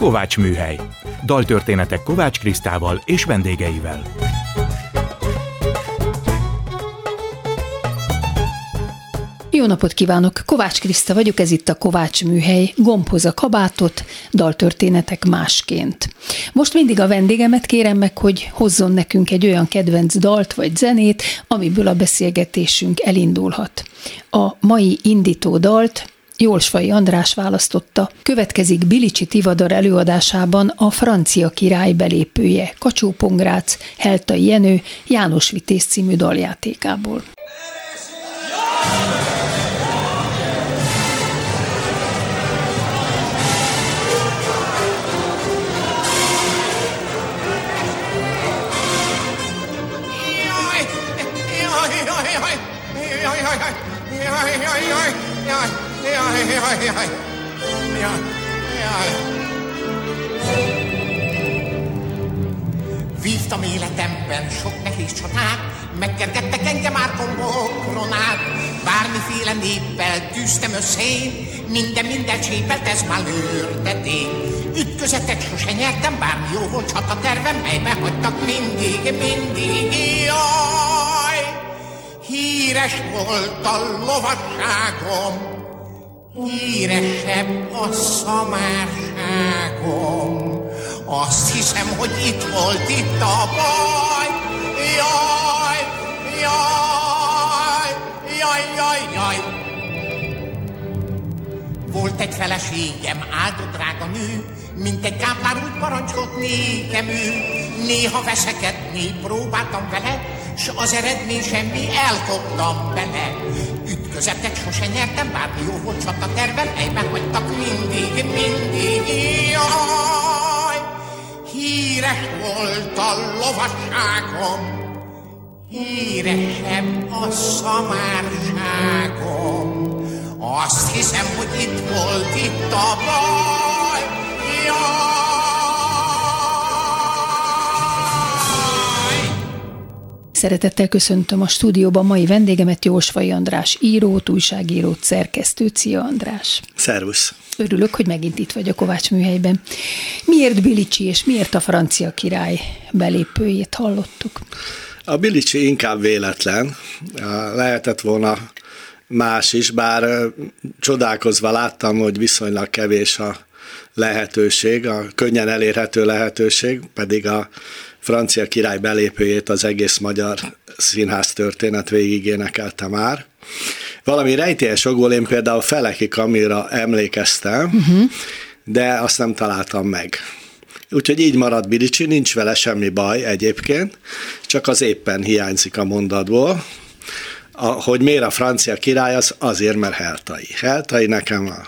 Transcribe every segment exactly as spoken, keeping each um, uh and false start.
Kovátsműhely. Daltörténetek Kovács Krisztával és vendégeivel. Jó napot kívánok! Kovács Kriszta vagyok, ez itt a Kovátsműhely. Gombhoz a kabátot, daltörténetek másként. Most mindig a vendégemet kérem meg, hogy hozzon nekünk egy olyan kedvenc dalt vagy zenét, amiből a beszélgetésünk elindulhat. A mai indító dalt Jolsvai András választotta. Következik Bilicsi Tivadar előadásában a francia király belépője, Kacsóh Pongrác, Heltai Jenő, János Vitéz című daljátékából. Vívtam életemben sok nehéz csatát, megkergettek engem árkombok koronát. Bármiféle néppel tűztem összén, minden minden csépelt, ez már lőrtetén. Ütközetet sose nyertem, bármi jó volt csatatervem, melybe hagytak mindig, mindig, jaj! Híres volt a lovasságom, híresebb a szamárságom. Azt hiszem, hogy itt volt itt a baj. Jaj, jaj, jaj, jaj, jaj. Volt egy feleségem, áldott drága nő, mint egy káplár úgy parancsolt nékem ő. Néha veszekedni próbáltam vele, s az eredmény semmi, elkoptam bele. Ütközetek sose nyertem, bármi jó volt csatatervem, egyben hagytak mindig, mindig, jaj! Híres volt a lovasságom, híresebb a szamárságom. Azt hiszem, hogy itt volt itt a baj, jaj! Szeretettel köszöntöm a stúdióban mai vendégemet, Jolsvai András írót, újságírót, szerkesztőt. Szia, András! Szervusz! Örülök, hogy megint itt vagy a Kovátsműhelyben. Miért Bilicsi és miért a francia király belépőjét hallottuk? A Bilicsi inkább véletlen. Lehetett volna más is, bár csodálkozva láttam, hogy viszonylag kevés a lehetőség, a könnyen elérhető lehetőség, pedig a francia király belépőjét az egész magyar színház történet végig énekelte már. Valami rejtélyes okból én például Feleki Kamira emlékeztem, uh-huh. de azt nem találtam meg. Úgyhogy így maradt Bilicsi, nincs vele semmi baj egyébként, csak az éppen hiányzik a mondatból. A, hogy miért a francia király, az azért, mert Heltai. Heltai nekem a,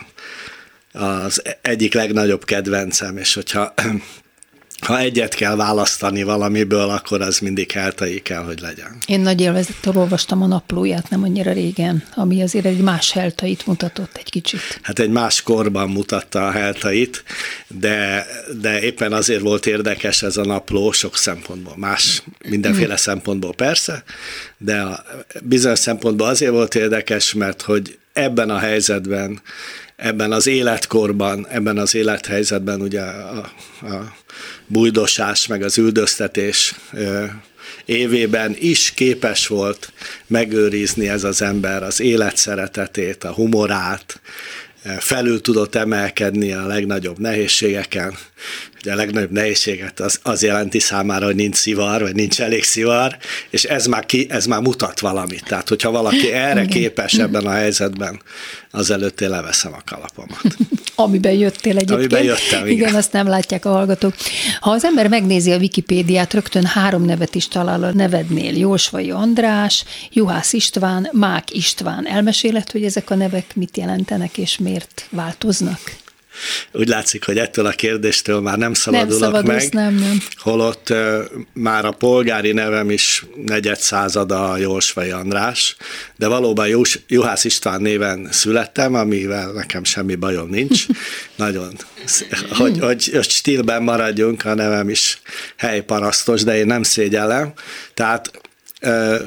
az egyik legnagyobb kedvencem, és hogyha... Ha egyet kell választani valamiből, akkor az mindig Heltai kell, hogy legyen. Én nagy élvezettel olvastam a naplóját nem annyira régen, ami azért egy más Heltait mutatott egy kicsit. Hát egy más korban mutatta a Heltait, de, de éppen azért volt érdekes ez a napló sok szempontból. Más, mindenféle szempontból persze, de a bizonyos szempontból azért volt érdekes, mert hogy ebben a helyzetben, ebben az életkorban, ebben az élethelyzetben ugye a, a bujdosás meg az üldöztetés ö, évében is képes volt megőrizni ez az ember az élet szeretetét, a humorát, felül tudott emelkedni a legnagyobb nehézségeken. Ugye a legnagyobb nehézséget az, az jelenti számára, hogy nincs szivar, vagy nincs elég szivar, és ez már, ki, ez már mutat valamit. Tehát, hogyha valaki erre képes ebben a helyzetben, azelőtt én leveszem a kalapomat. Amiben jöttél egyébként. Amiben jöttem, igen. igen. Azt nem látják a hallgatók. Ha az ember megnézi a Wikipédiát, rögtön három nevet is talál a nevednél. Jolsvai András, Juhász István, Mák István. Elmeséled, hogy ezek a nevek mit jelentenek, és miért változnak? Úgy látszik, hogy ettől a kérdéstől már nem szabadulok nem szabadulsz, meg, nem, nem. holott uh, már a polgári nevem is negyed százada a Jolsvai András, de valóban Jós, Juhász István néven születtem, amivel nekem semmi bajom nincs. Nagyon, hogy, hogy, hogy stílben maradjunk, a nevem is helyparasztos, de én nem szégyellem. Tehát uh,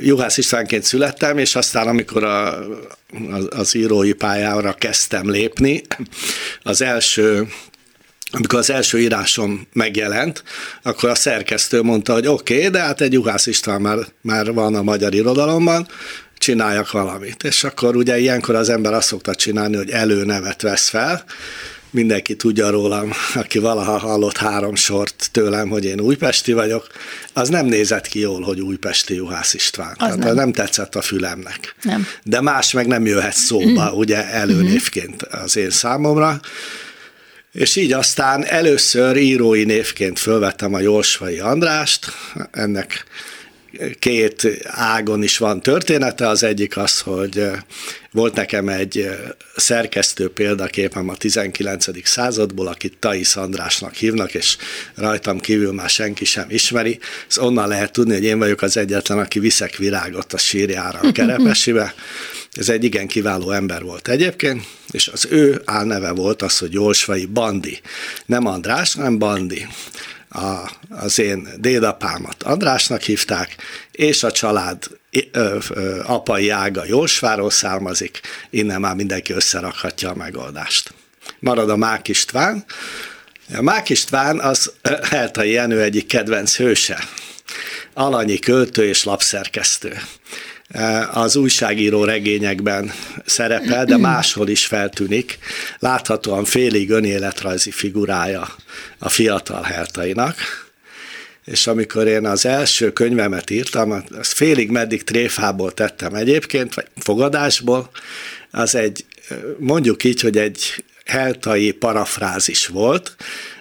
Juhász Istvánként születtem, és aztán amikor a az írói pályára kezdtem lépni. Az első amikor az első írásom megjelent, akkor a szerkesztő mondta, hogy oké, okay, de hát egy Juhász István már, már van a magyar irodalomban, csináljak valamit. És akkor ugye ilyenkor az ember azt szokta csinálni, hogy előnevet vesz fel. Mindenki tudja rólam, aki valaha hallott három sort tőlem, hogy én újpesti vagyok, az nem nézett ki jól, hogy újpesti Juhász István. Az nem. nem tetszett a fülemnek. Nem. De más meg nem jöhet szóba, ugye előnévként az én számomra. És így aztán először írói névként fölvettem a Jolsvai Andrást, ennek két ágon is van története, az egyik az, hogy volt nekem egy szerkesztő példaképem a tizenkilencedik századból, akit Thaisz Andrásnak hívnak, és rajtam kívül már senki sem ismeri. Ez onnan lehet tudni, hogy én vagyok az egyetlen, aki viszek virágot a sírjára a Kerepesibe. Ez egy igen kiváló ember volt egyébként, és az ő álneve volt az, hogy Jolsvai Bandi. Nem András, hanem Bandi. A, az én dédapámat Andrásnak hívták, és a család ö, ö, apai ága Jolsváról származik, innen már mindenki összerakhatja a megoldást. Marad a Mák István. A Mák István az Heltai Jenő egyik kedvenc hőse, alanyi költő és lapszerkesztő. Az újságíró regényekben szerepel, de máshol is feltűnik. Láthatóan félig önéletrajzi figurája a fiatal Heltainak. És amikor én az első könyvemet írtam, azt félig meddig tréfából tettem egyébként, vagy fogadásból, az egy, mondjuk így, hogy egy heltai parafrázis volt,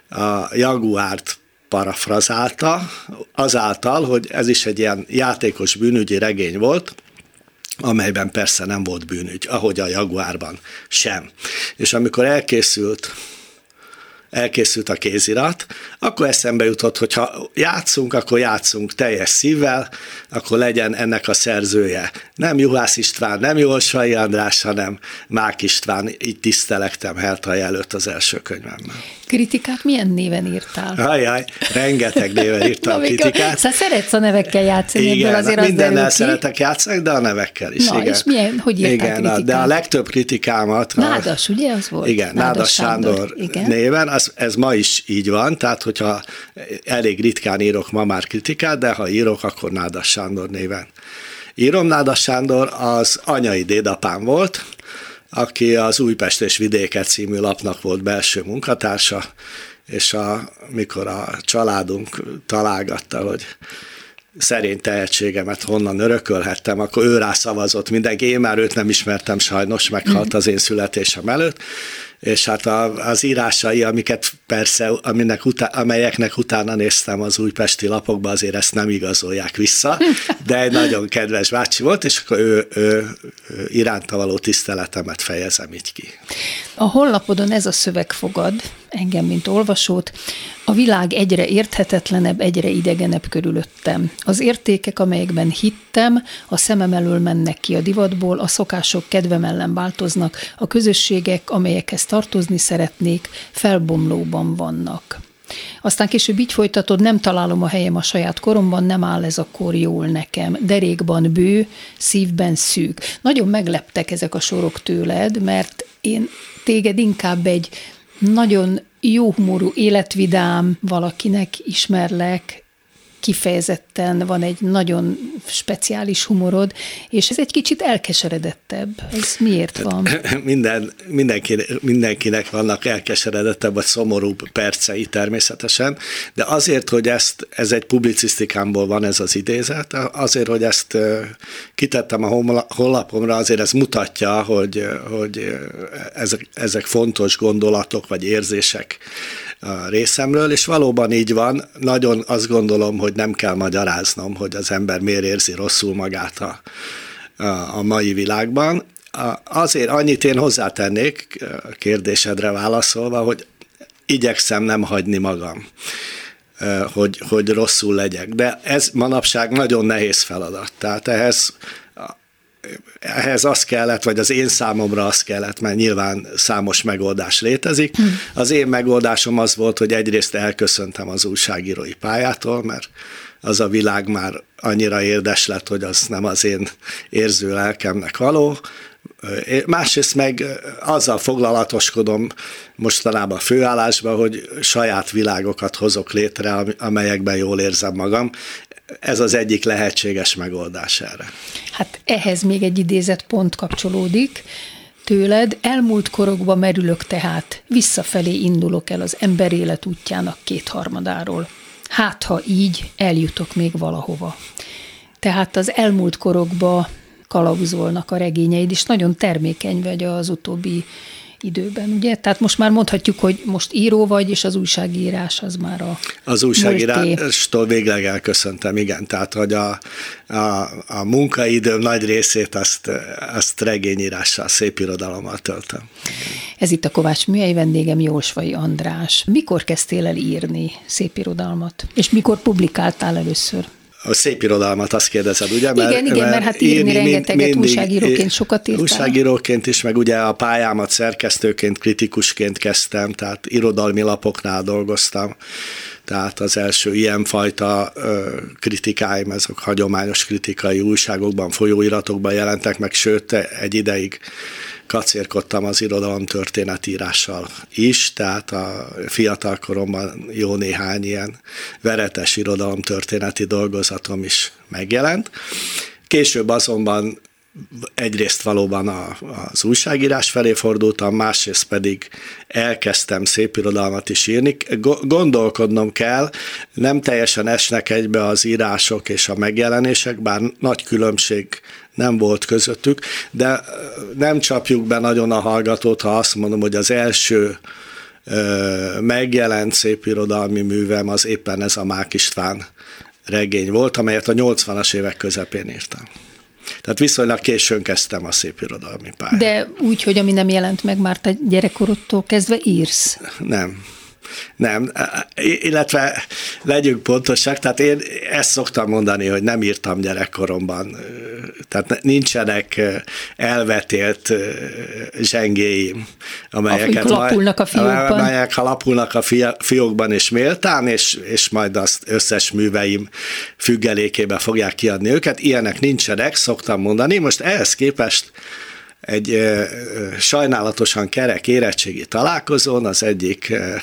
a Jaguárt parafrazálta, azáltal, hogy ez is egy ilyen játékos bűnügyi regény volt, amelyben persze nem volt bűnügy, ahogy a Jaguárban sem. És amikor elkészült, elkészült a kézirat, akkor eszembe jutott, hogy ha játszunk, akkor játszunk teljes szívvel, akkor legyen ennek a szerzője. Nem Juhász István, nem Jolsvai András, hanem Mák István. Így tisztelektem Heltai előtt az első könyvemben. Kritikát milyen néven írtál? Ajaj, rengeteg néven írtam na, kritikát. Szóval szeretsz a nevekkel játszani, igen, ebből azért az derül ki. Mindennel szeretek játszani, de a nevekkel is. Na, igen. És milyen, hogy írtál igen, kritikát? De a legtöbb kritikámat... Nádas, a, ugye az volt? Igen, Nádas Sándor, Sándor igen. néven, az, ez ma is így van, tehát hogyha elég ritkán írok ma már kritikát, de ha írok, akkor Nádas Sándor néven írom. Nádas Sándor az anyai dédapám volt, aki az Újpest és vidéket című lapnak volt belső munkatársa, és amikor a családunk találgatta, hogy szerény tehetségemet honnan örökölhettem, akkor ő rá szavazott mindenki, én már őt nem ismertem sajnos, meghalt az én születésem előtt, és hát az írásai, amiket persze, aminek utá, amelyeknek utána néztem az újpesti lapokba, azért ezt nem igazolják vissza, de egy nagyon kedves bácsi volt, és akkor ő, ő, ő iránta való tiszteletemet fejezem így ki. A honlapodon ez a szöveg fogad engem, mint olvasót: a világ egyre érthetetlenebb, egyre idegenebb körülöttem. Az értékek, amelyekben hittem, a szemem elől mennek ki a divatból, a szokások kedvem ellen változnak, a közösségek, amelyekhez tartozni szeretnék, felbomlóban vannak. Aztán később így folytatod: nem találom a helyem a saját koromban, nem áll ez a kor jól nekem. Derékban bő, szívben szűk. Nagyon megleptek ezek a sorok tőled, mert én téged inkább egy nagyon jó humorú, életvidám valakinek ismerlek, kifejezetten van egy nagyon speciális humorod, és ez egy kicsit elkeseredettebb. Ez miért van? Minden, mindenkinek, mindenkinek vannak elkeseredettebb vagy szomorúbb percei természetesen, de azért, hogy ezt, ez egy publicisztikámból van ez az idézet, azért, hogy ezt kitettem a honlapomra, azért ez mutatja, hogy, hogy ezek, ezek fontos gondolatok vagy érzések a részemről, és valóban így van. Nagyon azt gondolom, hogy nem kell magyaráznom, hogy az ember miért érzi rosszul magát a, a mai világban. Azért annyit én hozzátennék kérdésedre válaszolva, hogy igyekszem nem hagyni magam, hogy, hogy rosszul legyek. De ez manapság nagyon nehéz feladat. Tehát ehhez... ehhez az kellett, vagy az én számomra az kellett, mert nyilván számos megoldás létezik. Az én megoldásom az volt, hogy egyrészt elköszöntem az újságírói pályától, mert az a világ már annyira érdes lett, hogy az nem az én érző lelkemnek való. Másrészt meg azzal foglalatoskodom mostanában a főállásban, hogy saját világokat hozok létre, amelyekben jól érzem magam. Ez az egyik lehetséges megoldás erre. Hát ehhez még egy idézet pont kapcsolódik tőled. Elmúlt korokba merülök tehát, visszafelé indulok el az emberélet útjának kétharmadáról. Hát, ha így, eljutok még valahova. Tehát az elmúlt korokba kalauzolnak a regényeid, és nagyon termékeny vagy az utóbbi időben, ugye? Tehát most már mondhatjuk, hogy most író vagy, és az újságírás az már a... Az újságírástól végleg elköszöntem, igen. Tehát, hogy a, a, a munkaidőm nagy részét azt, azt regényírással, szép irodalommal töltöm. Ez itt a Kovátsműhely, vendégem Jolsvai András. Mikor kezdtél el írni szép irodalmat? És mikor publikáltál először? A szép irodalmat, azt kérdezed, ugye? Mert, igen, igen, mert, mert hát írni rengeteget, mindig, újságíróként sokat írtál. Újságíróként is, meg ugye a pályámat szerkesztőként, kritikusként kezdtem, tehát irodalmi lapoknál dolgoztam. Tehát az első ilyenfajta ö, kritikáim, ezek hagyományos kritikai újságokban, folyóiratokban jelentek meg, sőt, egy ideig kacérkodtam az irodalom történetírással is, tehát a fiatal koromban jó néhány ilyen veretes irodalom történeti dolgozatom is megjelent. Később azonban egyrészt valóban a, az újságírás felé fordultam, másrészt pedig elkezdtem szépirodalmat is írni. Gondolkodnom kell, nem teljesen esnek egybe az írások és a megjelenések, bár nagy különbség nem volt közöttük, de nem csapjuk be nagyon a hallgatót, ha azt mondom, hogy az első ö, megjelent szépirodalmi művem az éppen ez a Mák István regény volt, amelyet a nyolcvanas évek közepén írtam. Tehát viszonylag későn kezdtem a szépirodalmi pályát. De úgy, hogy ami nem jelent meg, már te gyerekkorodtól kezdve írsz? Nem. Nem. Illetve legyünk pontosak, tehát én ezt szoktam mondani, hogy nem írtam gyerekkoromban. Tehát nincsenek elvetélt zsengéim, amelyeket majd, lapulnak a fiókban. Amelyek ha lapulnak a fiókban és méltán, és, és majd azt összes műveim függelékébe fogják kiadni őket. Ilyenek nincsenek, szoktam mondani. Most ehhez képest egy ö, sajnálatosan kerek érettségi találkozón az egyik ö,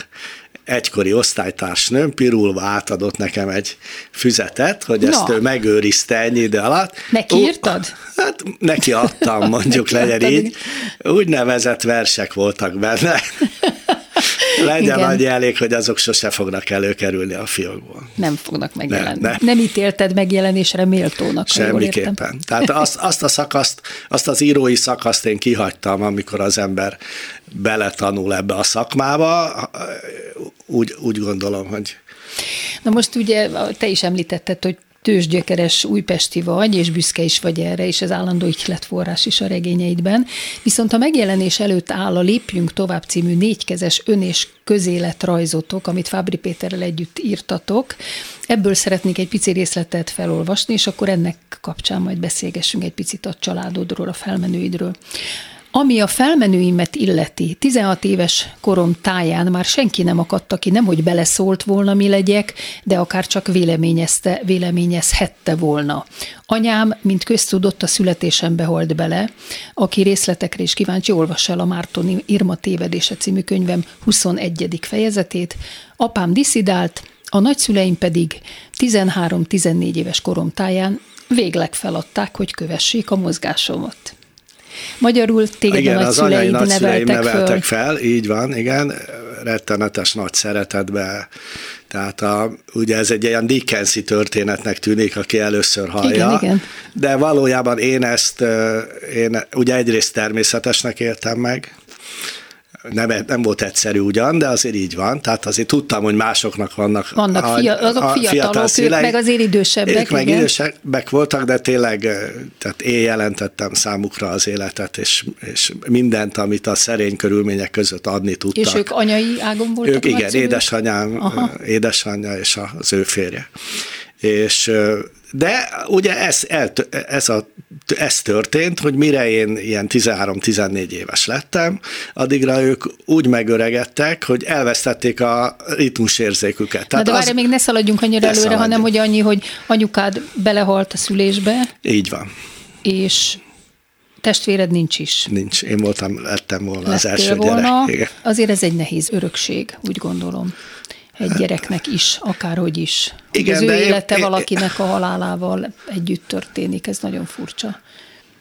egykori osztálytársnőm pirulva átadott nekem egy füzetet, hogy Na. ezt ő megőrizte ennyi idő alatt. Neki írtad? Ó, hát neki adtam, mondjuk neki legyen adtad. Így. Úgynevezett versek voltak benne. Legyen annyi elég, hogy azok sose fognak előkerülni a fiókból. Nem fognak megjelenni. Nem, nem. nem ítélted megjelenésre méltónak. Semmiképpen. Tehát azt, azt a szakaszt, azt az írói szakaszt én kihagytam, amikor az ember beletanul ebbe a szakmába. Úgy, úgy gondolom, hogy... Na most ugye te is említetted, hogy tőzsgyökeres újpesti vagy, és büszke is vagy erre, és ez állandó ihletforrás is a regényeidben. Viszont a megjelenés előtt áll a Lépjünk tovább című négykezes ön- és közéletrajzotok, amit Fábry Péterrel együtt írtatok. Ebből szeretnék egy pici részletet felolvasni, és akkor ennek kapcsán majd beszélgessünk egy picit a családodról, a felmenőidről. Ami a felmenőimet illeti, tizenhat éves korom táján már senki nem akadt, aki nemhogy beleszólt volna, mi legyek, de akár csak véleményezte, véleményezhette volna. Anyám, mint köztudott, a születésembe halt bele. Aki részletekre is kíváncsi, olvassa el a Márton Irma tévedése című könyvem huszonegyedik fejezetét. Apám disszidált, a nagyszüleim pedig tizenhárom-tizennégy éves korom táján végleg feladták, hogy kövessék a mozgásomat. Magyarul téged igen, a nagyszüleid az neveltek, neveltek föl. fel. Így van, igen, rettenetes nagy szeretetbe. Tehát a, ugye ez egy ilyen Dickensi történetnek tűnik, aki először hallja. Igen, igen. De valójában én ezt, én ugye egyrészt természetesnek éltem meg, Nem, nem volt egyszerű ugyan, de azért így van. Tehát azért tudtam, hogy másoknak vannak, vannak a, fia, azok a fiatal szüleik. Meg azért idősebbek. Ők meg igen. idősebbek voltak, de tényleg tehát én jelentettem számukra az életet, és, és mindent, amit a szerény körülmények között adni tudtak. És ők anyai ágon voltak? Ők, igen, szülők? édesanyám, Aha. édesanyja és az ő férje. És... De ugye ez, ez, a, ez történt, hogy mire én ilyen tizenhárom-tizennégy éves lettem, addigra ők úgy megöregedtek, hogy elvesztették a ritmusérzéküket. Tehát de várj, még ne szaladjunk annyira előre, szaladjunk. Hanem hogy annyi, hogy anyukád belehalt a szülésbe. Így van. És... testvéred nincs is. Nincs. Én voltam, lettem volna Lettél az első volna. gyerek. Azért ez egy nehéz örökség, úgy gondolom. Egy gyereknek is, akárhogy is. Igen, az ő élete én, valakinek a halálával együtt történik, ez nagyon furcsa.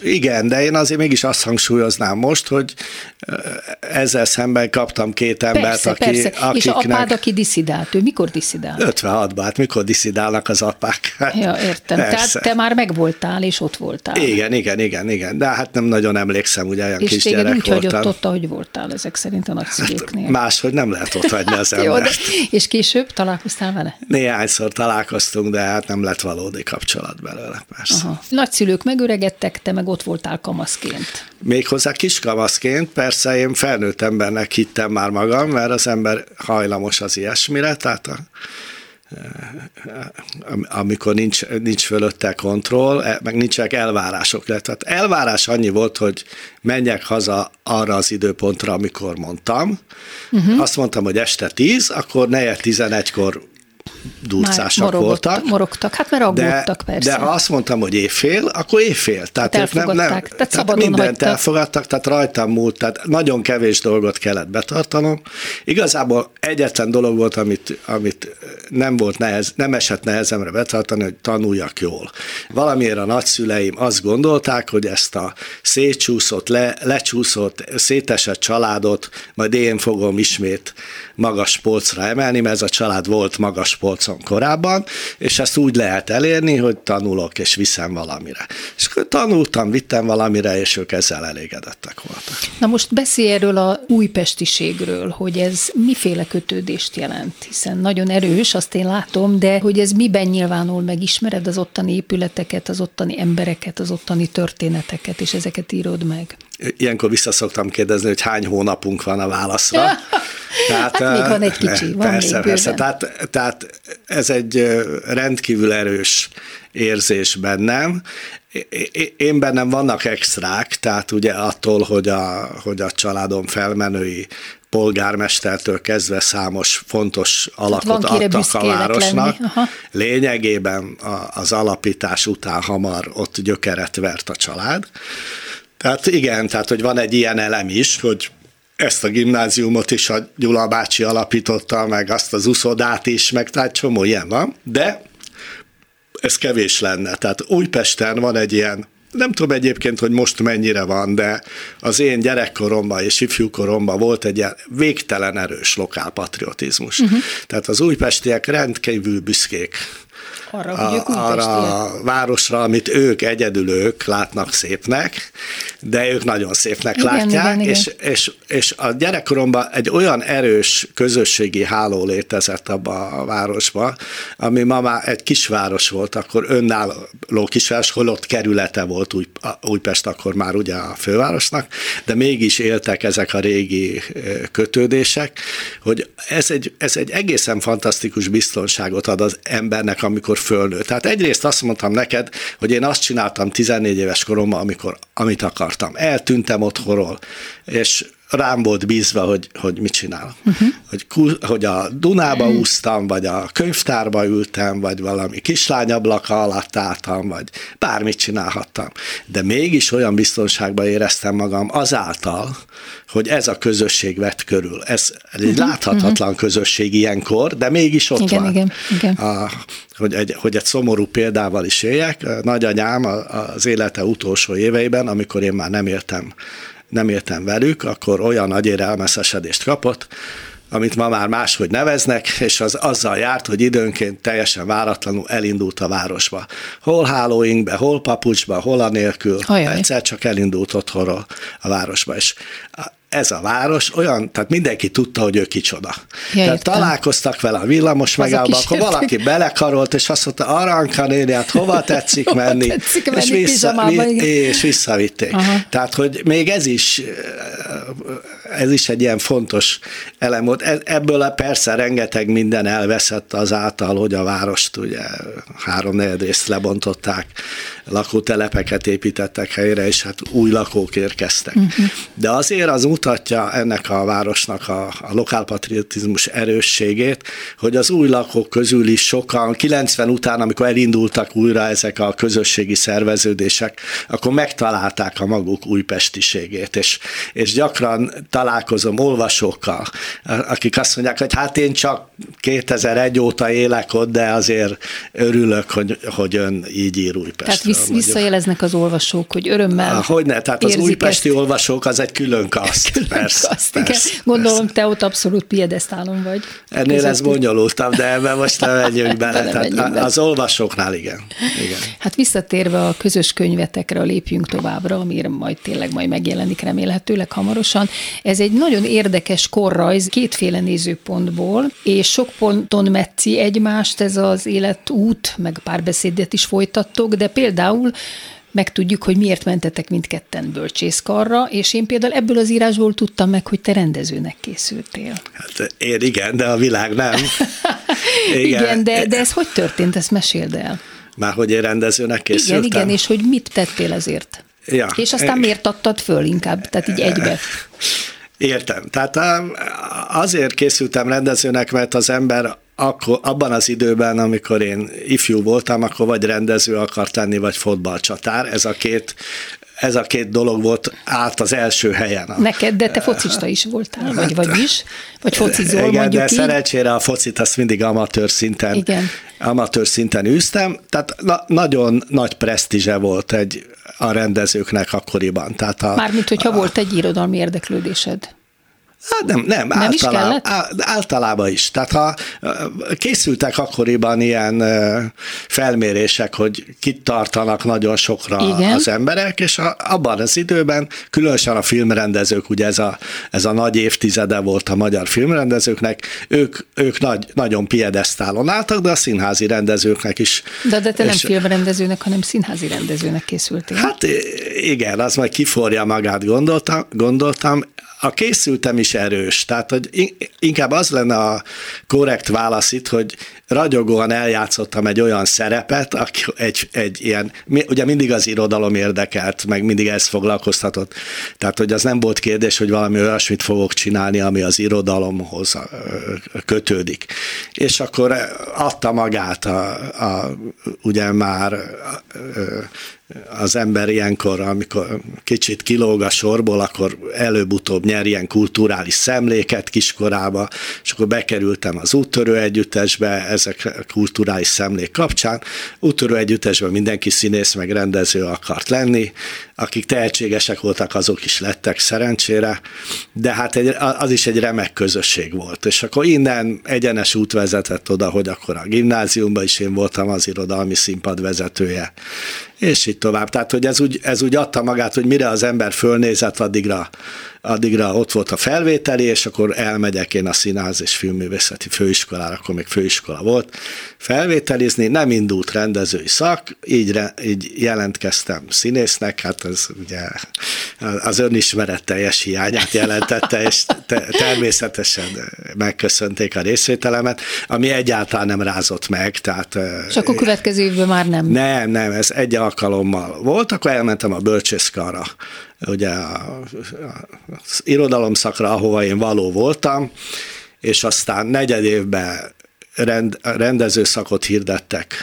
Igen, de én azért mégis azt hangsúlyoznám most, hogy ezzel szemben kaptam két embert, persze, aki, persze. akiknek... És apád, aki disszidált, ő mikor disszidált? ötvenhatban, hát mikor disszidálnak az apák? Hát, ja, értem. Persze. Tehát te már megvoltál, és ott voltál. Igen, igen, igen, igen. De hát nem nagyon emlékszem, ugye olyan kisgyerek voltam. És téged úgy hagyott ott, ahogy voltál ezek szerint a nagyszülőknél. Hát máshogy nem lehet ott hagyni az embert. Jó, de, és később találkoztál vele? Néhányszor találkoztunk, de hát nem lett valódi kapcsolat belőle, persze. Nagyszülők megöregedtek, te meg ott voltál kamaszként. Méghozzá kiskamaszként, persze én felnőtt embernek hittem már magam, mert az ember hajlamos az ilyesmire, tehát a, amikor nincs, nincs fölötte kontroll, meg nincsenek elvárások. Tehát elvárás annyi volt, hogy menjek haza arra az időpontra, amikor mondtam. Uh-huh. Azt mondtam, hogy este tíz, akkor negyed tizenegykor durcásak voltak. Morogtak, hát mert aggódtak, persze. De ha azt mondtam, hogy éjfél, akkor éjfél. Tehát, tehát nem, nem, tehát, tehát mindent hagytak. elfogadtak, tehát rajtam múlt, tehát nagyon kevés dolgot kellett betartanom. Igazából egyetlen dolog volt, amit, amit nem volt nehez, nem esett nehezemre betartani, hogy tanuljak jól. Valamiért a nagyszüleim azt gondolták, hogy ezt a szétcsúszott, le, lecsúszott, szétesett családot majd én fogom ismét magas polcra emelni, mert ez a család volt magas polcon korábban, és ezt úgy lehet elérni, hogy tanulok, és viszem valamire. És tanultam, vittem valamire, és ők ezzel elégedettek voltak. Na most beszélj erről a újpestiségről, hogy ez miféle kötődést jelent, hiszen nagyon erős, azt én látom, de hogy ez miben nyilvánul meg, ismered az ottani épületeket, az ottani embereket, az ottani történeteket, és ezeket írod meg. Ilyenkor visszaszoktam kérdezni, hogy hány hónapunk van a válaszra. Tehát, hát még van egy kicsi, van persze, még persze. Tehát, tehát ez egy rendkívül erős érzés bennem. Én bennem vannak extrák, tehát ugye attól, hogy a, hogy a családom felmenői polgármestertől kezdve számos fontos alakot adtak a városnak. Lényegében az alapítás után hamar ott gyökeret vert a család. Tehát igen, tehát hogy van egy ilyen elem is, hogy ezt a gimnáziumot is a Gyula bácsi alapította, meg azt az uszodát is, meg tehát csomó ilyen van, de ez kevés lenne. Tehát Újpesten van egy ilyen, nem tudom egyébként, hogy most mennyire van, de az én gyerekkoromban és ifjúkoromban volt egy ilyen végtelen erős lokálpatriotizmus. Uh-huh. Tehát az újpestiek rendkívül büszkék arra, a, arra a városra, amit ők, egyedül ők látnak szépnek, de ők nagyon szépnek igen, látják, igen, és, igen. És, és a gyerekkoromban egy olyan erős közösségi háló létezett abban a városban, ami ma már egy kisváros volt, akkor önálló kisváros, holott kerülete volt Új, Újpest, akkor már ugye a fővárosnak, de mégis éltek ezek a régi kötődések, hogy ez egy, ez egy egészen fantasztikus biztonságot ad az embernek, amikor fölnő. Tehát egyrészt azt mondtam neked, hogy én azt csináltam tizennégy éves koromban, amikor, amit akartam. Eltűntem otthonról, és rám volt bízva, hogy, hogy mit csinálok. Uh-huh. Hogy, hogy a Dunába uh-huh. úsztam, vagy a könyvtárba ültem, vagy valami kislányablaka alatt álltam, vagy bármit csinálhattam. De mégis olyan biztonságban éreztem magam azáltal, hogy ez a közösség vett körül. Ez egy uh-huh. láthatatlan uh-huh. közösség ilyenkor, de mégis ott igen, van. Igen, igen. A, hogy, egy, hogy egy szomorú példával is éljek. A nagyanyám az élete utolsó éveiben, amikor én már nem éltem nem éltem velük, akkor olyan nagy érelmeszesedést kapott, amit ma már máshogy neveznek, és az azzal járt, hogy időnként teljesen váratlanul elindult a városba. Hol hálóinkbe, hol papucsba, hol anélkül, Ajaj. egyszer csak elindult otthonról a városba. És ez a város olyan, tehát mindenki tudta, hogy ő kicsoda. Ja, tehát találkoztak vele a villamos megállóban, akkor valaki belekarolt, és azt mondta, Aranka néni, hát hova tetszik hova menni, tetszik és, menni vissza, és visszavitték. Aha. Tehát, hogy még ez is, ez is egy ilyen fontos elem volt. Ebből persze rengeteg minden elveszett azáltal, hogy a várost ugye három-negyed részt lebontották, lakótelepeket építettek helyre, és hát új lakók érkeztek. Uh-huh. De azért az mutatja ennek a városnak a, a lokálpatriotizmus erősségét, hogy az új lakók közül is sokan, kilencven után, amikor elindultak újra ezek a közösségi szerveződések, akkor megtalálták a maguk újpestiségét, és, és gyakran találkozom olvasókkal, akik azt mondják, hogy hát én csak kétezer-egy óta élek ott, de azért örülök, hogy, hogy ön így ír Újpestről. Tehát visszajeleznek az olvasók, hogy örömmel hogyne, tehát az újpesti ezt. Olvasók az egy külön kaszt. Külön persze, kaszt persze, persze, gondolom, persze. Te ott abszolút piedesztálon vagy. Ennél között. Ez bonyolultabb, de ebben most nem menjünk bele. Nem tehát menjünk az bele. Olvasóknál igen. igen. Hát visszatérve a közös könyvetekre lépjünk továbbra, amire majd tényleg majd megjelenik remélhetőleg hamarosan. Ez egy nagyon érdekes korrajz, kétféle nézőpontból, és sok ponton metzi egymást ez az életút, meg párbeszédet is folytattok, de például megtudjuk, hogy miért mentetek mindketten bölcsészkarra, és én például ebből az írásból tudtam meg, hogy te rendezőnek készültél. Hát én igen, de a világ nem. igen, igen de, de ez hogy történt? Ezt meséld el. Már hogy én rendezőnek készültem? Igen, igen, és hogy mit tettél ezért? Ja. És aztán miért adtad föl inkább? Tehát így egybe. Értem. Tehát azért készültem rendezőnek, mert az ember akkor, abban az időben, amikor én ifjú voltam, akkor vagy rendező akart lenni, vagy fotballcsatár. Ez a két Ez a két dolog volt át az első helyen. Neked, de te focista is voltál, vagy, vagy is, vagy focizol, igen, mondjuk. Igen, de így. Szerencsére a focit azt mindig amatőr szinten, igen. amatőr szinten űztem, tehát na, nagyon nagy presztízse volt egy, a rendezőknek akkoriban. Tehát a, Mármint, hogyha a, volt egy irodalmi érdeklődésed. Hát nem, nem, nem általában is, á, általában is. Tehát ha készültek akkoriban ilyen felmérések, hogy kit tartanak nagyon sokra igen. az emberek, és a, abban az időben, különösen a filmrendezők, ugye ez a, ez a nagy évtizede volt a magyar filmrendezőknek, ők, ők nagy, nagyon piedesztálon álltak, de a színházi rendezőknek is. De, de te és, nem filmrendezőnek, hanem színházi rendezőnek készültél. Hát igen, az majd kiforja magát, gondoltam, gondoltam. A készültem is erős, tehát hogy inkább az lenne a korrekt válasz itt, hogy ragyogóan eljátszottam egy olyan szerepet, aki egy, egy ilyen, ugye mindig az irodalom érdekelt, meg mindig ezt foglalkoztatott, tehát hogy az nem volt kérdés, hogy valami olyasmit fogok csinálni, ami az irodalomhoz kötődik. És akkor adta magát a, a ugye már a, az ember ilyenkor, amikor kicsit kilóg a sorból, akkor előbb-utóbb nyer ilyen kulturális szemléket kiskorába, és akkor bekerültem az úttörő együttesbe, ezek kulturális szemlék kapcsán. Úttörő együttesben mindenki színész meg rendező akart lenni, akik tehetségesek voltak, azok is lettek szerencsére, de hát egy, az is egy remek közösség volt, és akkor innen egyenes út vezetett oda, hogy akkor a gimnáziumban is én voltam az irodalmi színpad vezetője, és így tovább. Tehát, hogy ez úgy, ez úgy adta magát, hogy mire az ember fölnézett, addigra, addigra ott volt a felvételi, és akkor elmegyek én a Színház és Filmművészeti Főiskolára, akkor még főiskola volt, felvételizni, nem indult rendezői szak, így, így jelentkeztem színésznek, hát ez ugye az önismeret teljes hiányát jelentette, és te, természetesen megköszönték a részvételemet, ami egyáltalán nem rázott meg. Tehát, és akkor következő évben már nem? Nem, nem, ez egy alkalommal volt, akkor elmentem a bölcsészkarra, ugye az irodalomszakra, ahova én való voltam, és aztán negyed évben rend, rendezőszakot hirdettek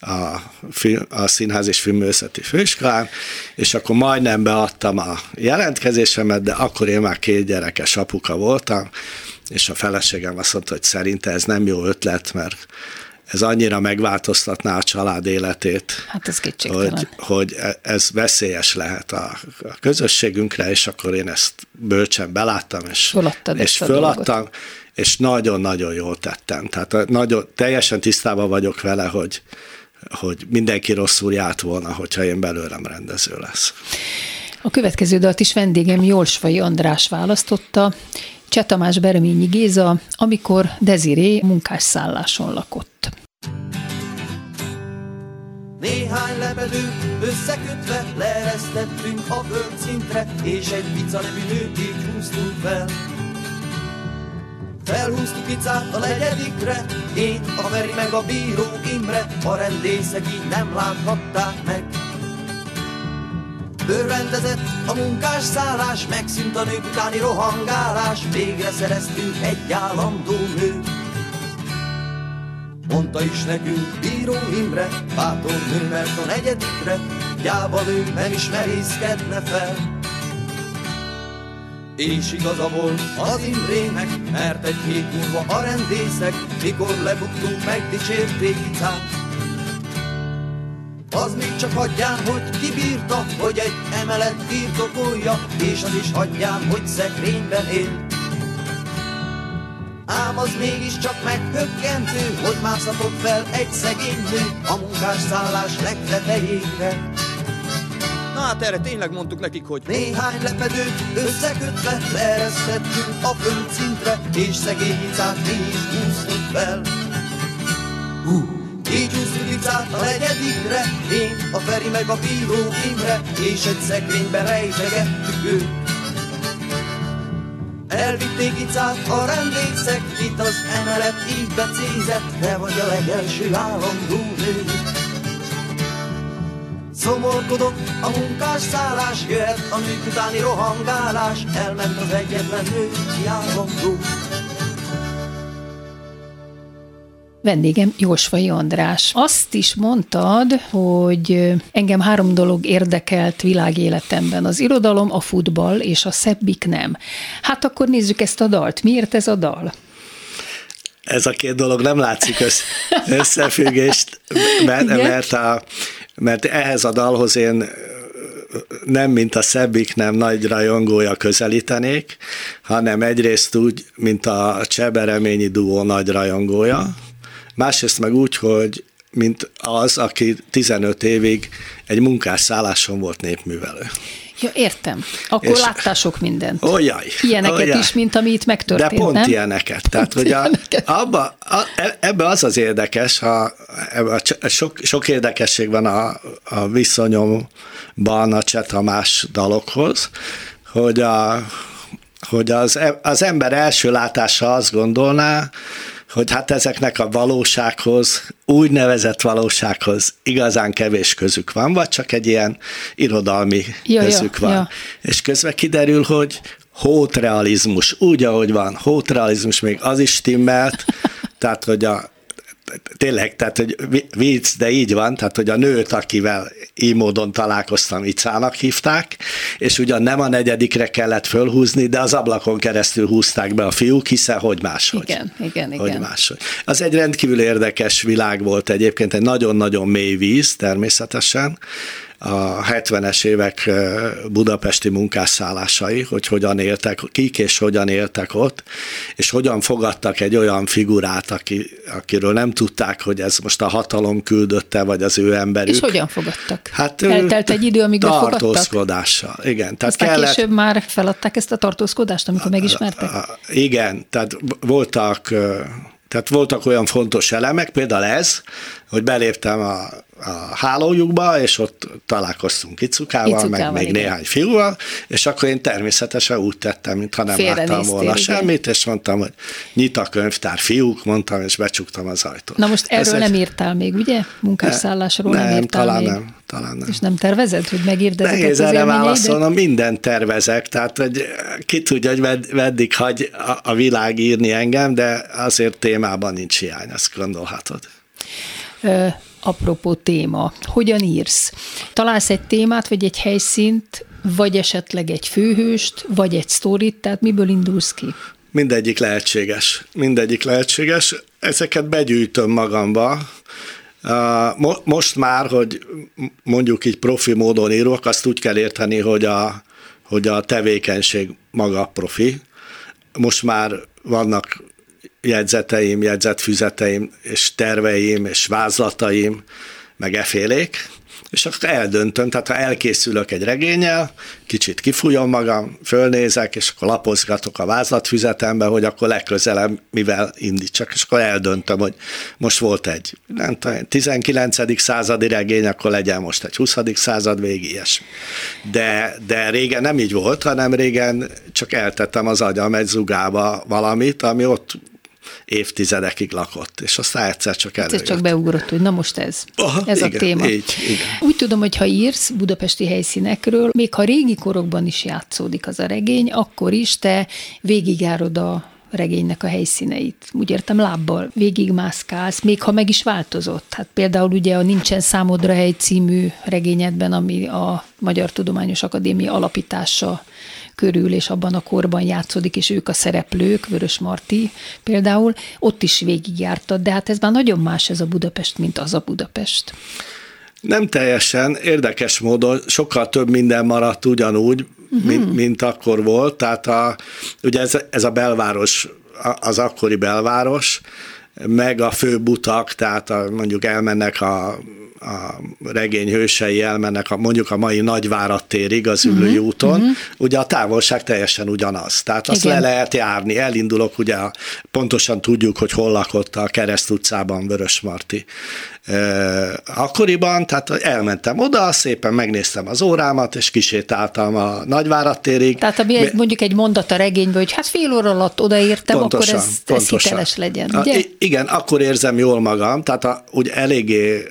a, film, a Színház és Filmművészeti Főiskolán, és akkor majdnem beadtam a jelentkezésemet, de akkor én már két gyerekes apuka voltam, és a feleségem azt mondta, hogy szerinte ez nem jó ötlet, mert ez annyira megváltoztatná a család életét, hát ez hogy, hogy ez veszélyes lehet a, a közösségünkre, és akkor én ezt bölcsen beláttam, és, és föladtam, és nagyon-nagyon jól tettem. Tehát nagyon, teljesen tisztában vagyok vele, hogy, hogy mindenki rosszul járt volna, hogyha én belőlem rendező lesz. A következő dalt is vendégem Jolsvai András választotta, Cseh Tamás, Bereményi Géza, amikor Desiré munkásszálláson lakott. Néhány lepedő összekötve leeresztettünk a földszintre, és egy pizza nevű nőt így húztunk fel. Felhúztuk pizzát a negyedikre, én, a Meri meg a bíró Imre, a rendészek így nem láthatták meg. Bőrrendezett a munkás szállás, megszűnt a nők utáni rohangálás, végre szereztünk egy állandó nőt. Mondta is nekünk Bíró Imre, bátor nő, mert a negyedikre gyáva nő nem is merészkedne fel. És igaza volt az Imrének, mert egy hét múlva a rendészek, mikor lebuktunk, megdicsérték Icát. Az még csak hagyján, hogy kibírta, hogy egy emelet birtokolja, és az is hagyján, hogy szekrényben él. Ám az mégiscsak meghökkentő, hogy mászhatott fel egy szegény nő a munkásszállás legtetejére. Na hát erre tényleg mondtuk nekik, hogy néhány lepedőt összekötve leeresztettünk a földszintre, és szegény Icát mi is húztuk fel. Hú. Így húztuk Icát a negyedikre, én, a Feri meg a Bíró Imre, és egy szekrénybe rejtegettük őt. Elvitték Icát a rendészek, itt az emelet így becézett, te vagy a legelső állandó nő. Szomorkodok, a munkásszállás, jöhet a nők utáni rohangálás, elment az egyetlen nő, kiállandó. Vendégem Jolsvai András. Azt is mondtad, hogy engem három dolog érdekelt világéletemben. Az irodalom, a futball és a szebbik nem. Hát akkor nézzük ezt a dalt. Miért ez a dal? Ez a két dolog nem látszik összefüggést, mert, mert, a, mert ehhez a dalhoz én nem mint a szebbik, nem nagy rajongója közelítenék, hanem egyrészt úgy, mint a Cseh Bereményi duó nagy rajongója, másrészt meg úgy, hogy mint az, aki tizenöt évig egy munkásszálláson volt népművelő. Ja, értem. Akkor és láttál sok mindent. Ó, jaj, ilyeneket ó, jaj. is, mint ami itt megtörtént, nem? De pont nem? ilyeneket. Tehát, pont hogy a, abba, a, ebbe az az érdekes, ha a, sok, sok érdekesség van a, a viszonyomban a Cseh Tamás dalokhoz, hogy, a, hogy az, az ember első látása azt gondolná, hogy hát ezeknek a valósághoz, úgynevezett valósághoz igazán kevés közük van, vagy csak egy ilyen irodalmi ja, közük ja, van. Ja. És közben kiderül, hogy hótrealizmus, úgy, ahogy van, hótrealizmus, még az is stimmelt, tehát, hogy a tényleg, tehát, hogy vicc, de így van, tehát, hogy a nőt, akivel így módon találkoztam, Icának hívták, és ugyan nem a negyedikre kellett fölhúzni, de az ablakon keresztül húzták be a fiúk, hiszen hogy máshogy. Igen, igen, hogy igen. Máshogy. Az egy rendkívül érdekes világ volt egyébként, egy nagyon-nagyon mély víz természetesen, a hetvenes évek budapesti munkásszállásai, hogy hogyan éltek, kik és hogyan éltek ott, és hogyan fogadtak egy olyan figurát, aki, akiről nem tudták, hogy ez most a hatalom küldötte, vagy az ő emberük. És hogyan fogadtak? Hát eltelt egy idő, amíg befogadtak? Tartózkodással, igen. Tehát kellett, később már feladták ezt a tartózkodást, amikor megismertek? Igen, tehát voltak... Tehát voltak olyan fontos elemek, például ez, hogy beléptem a, a hálójukba, és ott találkoztunk Icukával, Icukával meg még igen. néhány fiúval, és akkor én természetesen úgy tettem, mintha nem Félre láttam néztél, volna igen. semmit, és mondtam, hogy nyit a könyvtár, fiúk, mondtam, és becsuktam az ajtót. Na most erről ez nem egy... írtál még, ugye? Munkásszállásról nem, nem írtál talán még. Nem, talán nem. És nem tervezed, hogy megírd ezeket az élményeidet? Nehéz erre válaszolnom, mindent tervezek, tehát hogy ki tudja, hogy meddig hagy a, a világ írni engem, de azért témában nincs hiány, azt gondolhatod. Ö, apropó téma. Hogyan írsz? Találsz egy témát, vagy egy helyszínt, vagy esetleg egy főhőst, vagy egy sztorit, tehát miből indulsz ki? Mindegyik lehetséges. Mindegyik lehetséges. Ezeket begyűjtöm magamba. Most már, hogy mondjuk így profi módon írok, azt úgy kell érteni, hogy a, hogy a tevékenység maga profi. Most már vannak jegyzeteim, jegyzetfüzeteim, és terveim, és vázlataim, meg efélék, és akkor eldöntöm, tehát ha elkészülök egy regénnyel, kicsit kifújom magam, fölnézek, és akkor lapozgatok a vázlatfüzetembe, hogy akkor legközelebb mivel indítsak, és akkor eldöntöm, hogy most volt egy nem tudom, tizenkilencedik századi regény, akkor legyen most egy huszadik század végi, ilyesmi. De, de régen nem így volt, hanem régen csak eltettem az agyam egy zugába valamit, ami ott évtizedekig lakott, és aztán egyszer csak előjött. Ez csak beugrott, hogy na most ez, aha, ez igen, a téma. Így, igen. Úgy tudom, hogy ha írsz budapesti helyszínekről, még ha régi korokban is játszódik az a regény, akkor is te végigjárod a regénynek a helyszíneit. Úgy értem, lábbal végigmászkálsz, még ha meg is változott. Hát például ugye a Nincsen számodra hely című regényedben, ami a Magyar Tudományos Akadémia alapítása körül, és abban a korban játszódik, és ők a szereplők, Vörösmarty például, ott is végigjártad, de hát ez már nagyon más ez a Budapest, mint az a Budapest. Nem teljesen, érdekes módon sokkal több minden maradt ugyanúgy, uh-huh. mint, mint akkor volt, tehát a, ugye ez, ez a belváros, az akkori belváros, meg a főbutak, tehát a, mondjuk elmennek a, a regény hősei, elmennek a, mondjuk a mai Nagyvárad térig az Üllői uh-huh, úton, uh-huh. ugye a távolság teljesen ugyanaz. Tehát azt igen. le lehet járni, elindulok, ugye pontosan tudjuk, hogy hol lakott a Kereszt utcában Vörösmarty. Akkoriban, tehát elmentem oda, szépen megnéztem az órámat, és kisétáltam a Nagyvárad térig. Tehát ami Mi... mondjuk egy mondat a regényből, hogy hát fél óra alatt odaértem, pontosan, akkor ez, ez hiteles legyen, ugye? A, igen, akkor érzem jól magam, tehát a, úgy eléggé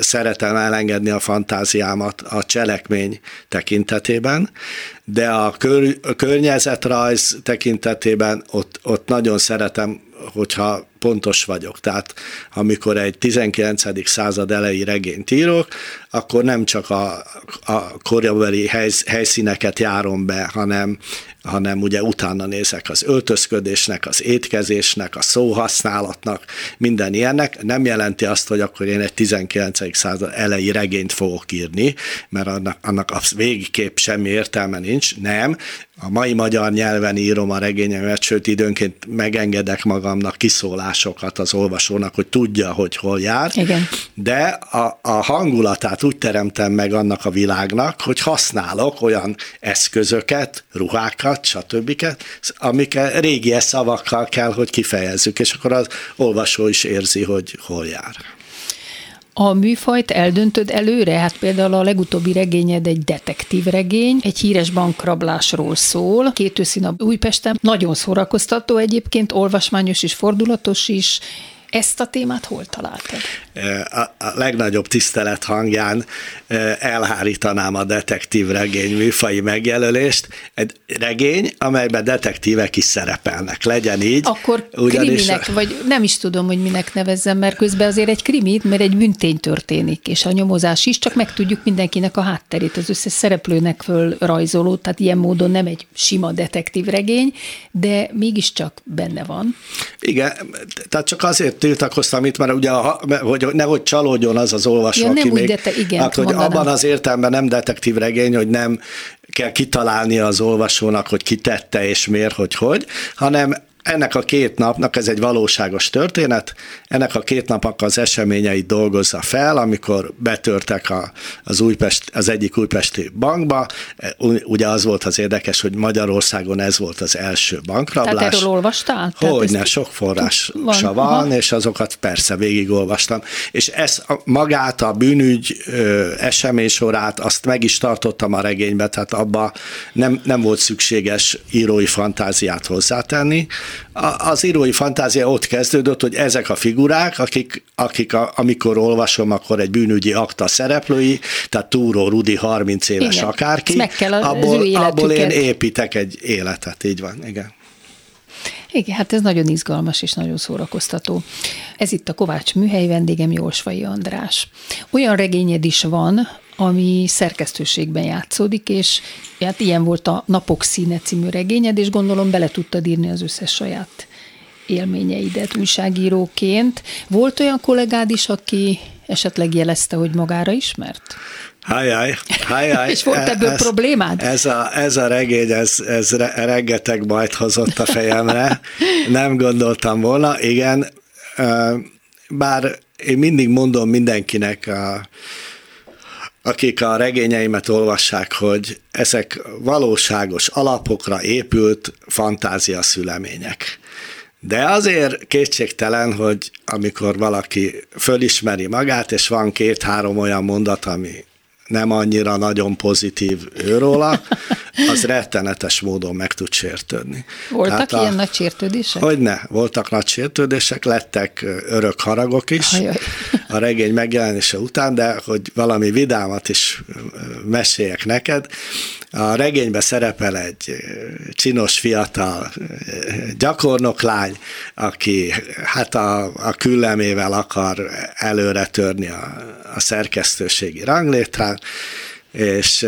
szeretem elengedni a fantáziámat a cselekmény tekintetében, de a, kör, a környezetrajz tekintetében ott, ott nagyon szeretem, hogyha pontos vagyok. Tehát amikor egy tizenkilencedik század elejé regényt írok, akkor nem csak a, a korabeli hely, helyszíneket járom be, hanem, hanem ugye utána nézek az öltözködésnek, az étkezésnek, a szóhasználatnak, minden ilyennek. Nem jelenti azt, hogy akkor én egy tizenkilencedik század elejé regényt fogok írni, mert annak, annak a végképp semmi értelme nincs. Nem. A mai magyar nyelven írom a regényemet, sőt időnként megengedek magamnak kiszólást az olvasónak, hogy tudja, hogy hol jár, igen. de a, a hangulatát úgy teremtem meg annak a világnak, hogy használok olyan eszközöket, ruhákat, stb., amik régi szavakkal kell, hogy kifejezzük, és akkor az olvasó is érzi, hogy hol jár. A műfajt eldöntöd előre? Hát például a legutóbbi regényed egy detektív regény, egy híres bankrablásról szól, Két őszín a Újpesten. Nagyon szórakoztató egyébként, olvasmányos is, fordulatos is. Ezt a témát hol találtad? A, a legnagyobb tisztelet hangján elhárítanám a detektív regény műfaji megjelölést. Egy regény, amelyben detektívek is szerepelnek. Legyen így. Akkor kriminek, a... vagy nem is tudom, hogy minek nevezzem, mert közben azért egy krimit, mert egy büntény történik, és a nyomozás is, csak megtudjuk mindenkinek a hátterét, az összes szereplőnek fölrajzoló, tehát ilyen módon nem egy sima detektív regény, de mégiscsak benne van. Igen, tehát csak azért tiltakoztam itt, mert ugye, a, hogy nehogy csalódjon az az olvasó, ja, aki még... Dete, igen, hát, hogy abban az értelemben nem detektív regény, hogy nem kell kitalálnia az olvasónak, hogy ki tette és miért, hogy hogy, hanem ennek a két napnak, ez egy valóságos történet, ennek a két napnak az eseményeit dolgozza fel, amikor betörtek a, az, Újpest, az egyik újpesti bankba. Ugye az volt az érdekes, hogy Magyarországon ez volt az első bankrablás. Tehát erről olvastál? Hogyne, sok forrása van, van és azokat persze végigolvastam. És ezt magát, a bűnügy eseménysorát, azt meg is tartottam a regénybe, tehát abba nem, nem volt szükséges írói fantáziát hozzátenni. Az írói fantázia ott kezdődött, hogy ezek a figurák, akik, akik a, amikor olvasom, akkor egy bűnügyi akta szereplői, tehát Túró Rudi harminc éves igen. akárki, abból, abból én építek egy életet, így van, igen. Igen, hát ez nagyon izgalmas és nagyon szórakoztató. Ez itt a Kovács Műhely, vendégem Jolsvai András. Olyan regényed is van, ami szerkesztőségben játszódik, és hát ilyen volt a Napok színe című regényed, és gondolom bele tudtad írni az összes saját élményeidet újságíróként. Volt olyan kollégád is, aki esetleg jelezte, hogy magára ismert? Hájjáj, hájjáj. És volt ebből ez, problémád? Ez a, ez a regény, ez, ez re, rengeteg bajt hozott a fejemre. Nem gondoltam volna, igen. Bár én mindig mondom mindenkinek, a, akik a regényeimet olvassák, hogy ezek valóságos alapokra épült fantázia szülemények. De azért kétségtelen, hogy amikor valaki fölismeri magát, és van két-három olyan mondat, ami nem annyira nagyon pozitív őróla, az rettenetes módon meg tud sértődni. Voltak a, ilyen nagy sértődések? Hogyne, voltak nagy sértődések, lettek örök haragok is Ajaj. a regény megjelenése után, de hogy valami vidámat is meséljek neked. A regényben szerepel egy csinos fiatal gyakornoklány, aki hát a, a küllemével akar előre törni a, a szerkesztőségi ranglétrán, és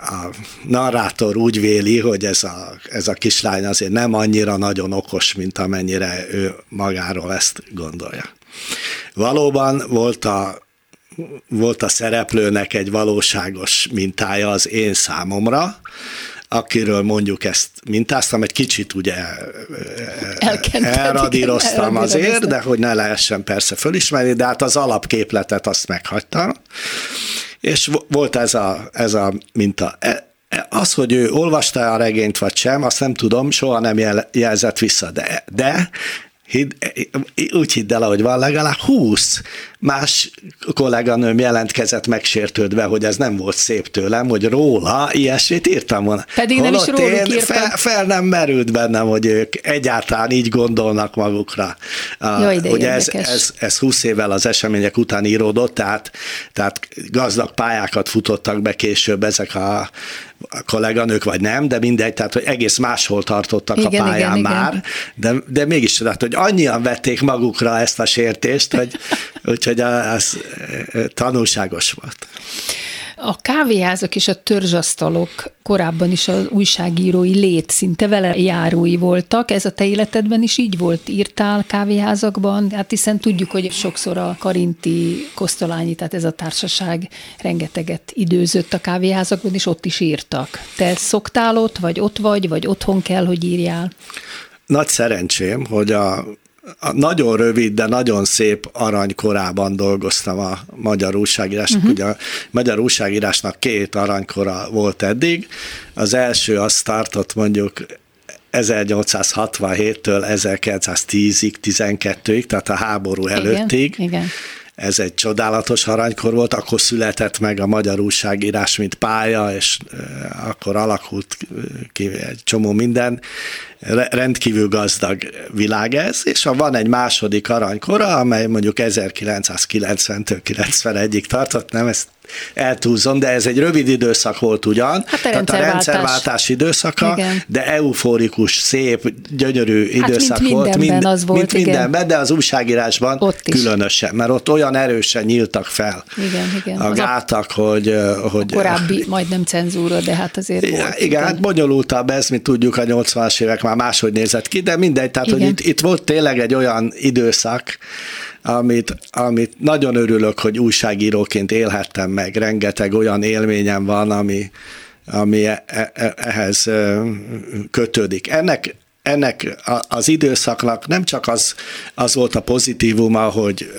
a narrátor úgy véli, hogy ez a, ez a kislány azért nem annyira nagyon okos, mint amennyire ő magáról ezt gondolja. Valóban volt a, volt a szereplőnek egy valóságos mintája az én számomra, akiről mondjuk ezt mintáztam, egy kicsit ugye Elkented, elradíroztam igen, azért, de hogy ne lehessen persze fölismerni, de hát az alapképletet azt meghagytam. És volt ez a, ez a minta. Az, hogy ő olvasta a regényt vagy sem, azt nem tudom, soha nem jel, jelzett vissza, de, de hidd, úgy hidd el, ahogy van, legalább húsz más kolléganőm jelentkezett megsértődve, hogy ez nem volt szép tőlem, hogy róla ilyesmit írtam volna. Pedig nem is róluk írtam. Fel, fel nem merült bennem, hogy ők egyáltalán így gondolnak magukra. Jaj, de ugye ez, ez, ez húsz évvel az események után íródott, tehát, tehát gazdag pályákat futottak be később ezek a a kolléganők, vagy nem, de mindegy, tehát, hogy egész máshol tartottak igen, a pályán igen, már, igen. De, de mégis, tehát, hogy annyian vették magukra ezt a sértést, hogy, úgyhogy az tanulságos volt. A kávéházak és a törzsasztalok korábban is az újságírói lét szinte vele járói voltak. Ez a te életedben is így volt? Írtál kávéházakban? Hát hiszen tudjuk, hogy sokszor a Karinti, Kosztolányi, tehát ez a társaság rengeteget időzött a kávéházakban, és ott is írtak. Te szoktál ott, vagy ott vagy, vagy otthon kell, hogy írjál? Nagy szerencsém, hogy a A nagyon rövid, de nagyon szép aranykorában dolgoztam a magyar újságírásnak. Uh-huh. Ugye a magyar újságírásnak két aranykora volt eddig. Az első az tartott mondjuk ezernyolcszázhatvanhéttől ezerkilencszáztízig, tizenkettőig, tehát a háború igen, előttig. Igen. Ez egy csodálatos aranykor volt, akkor született meg a magyar újságírás, mint pálya, és akkor alakult ki egy csomó minden. Rendkívül gazdag világ ez, és van egy második aranykora, amely mondjuk ezerkilencszázkilencventől kilencvenegyig tartott, nem ezt eltúlzom, de ez egy rövid időszak volt ugyan, hát a tehát a rendszerváltás időszaka, igen. De euforikus, szép, gyönyörű időszak hát mint volt. Mindenben mind, az volt, mint igen. mindenben, de az újságírásban különösen, mert ott olyan erősen nyíltak fel igen, igen. a gátak, a, hogy, hogy... A korábbi majdnem cenzúra, de hát azért igen, volt. Igen, hát bonyolultabb ez, mint tudjuk, a nyolcvanas évek már máshogy nézett ki, de mindegy, tehát igen. Hogy itt, itt volt tényleg egy olyan időszak, Amit, amit nagyon örülök, hogy újságíróként élhettem meg. Rengeteg olyan élményem van, ami, ami e- e- ehhez kötődik. Ennek, ennek az időszaknak nem csak az, az volt a pozitívuma, hogy,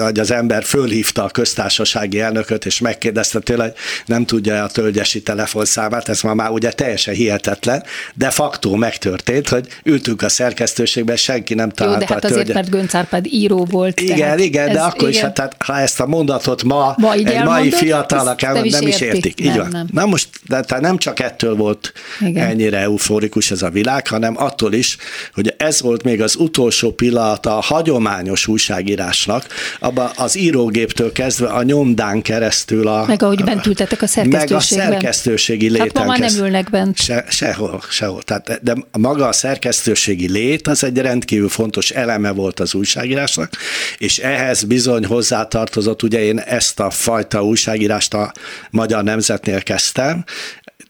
hogy az ember fölhívta a köztársasági elnököt, és megkérdezte tőle, hogy nem tudja a tölgyesi telefonszámát, ez ma már ugye teljesen hihetetlen, de facto megtörtént, hogy ültünk a szerkesztőségben, senki nem találta. Jó, de hát a azért, mert Gönc Árpád író volt. Igen, tehát igen, ez, de akkor igen. is, hát, ha ezt a mondatot ma, ma egy elmondod, mai fiatalnak nem is értik. Is értik. Nem, így van. Nem. Na most, de, tehát nem csak ettől volt igen. ennyire euforikus ez a világ, hanem attól is, hogy ez volt még az utolsó pillanata a hagyományos újságírásnak, abban az írógéptől kezdve a nyomdán keresztül a... Meg ahogy bent ültetek a szerkesztőségben. Meg a szerkesztőségi léten. Hát ma már nem ülnek bent. Se, sehol, sehol. Tehát, de maga a szerkesztőségi lét az egy rendkívül fontos eleme volt az újságírásnak, és ehhez bizony hozzátartozott, ugye én ezt a fajta újságírást a Magyar Nemzetnél kezdtem,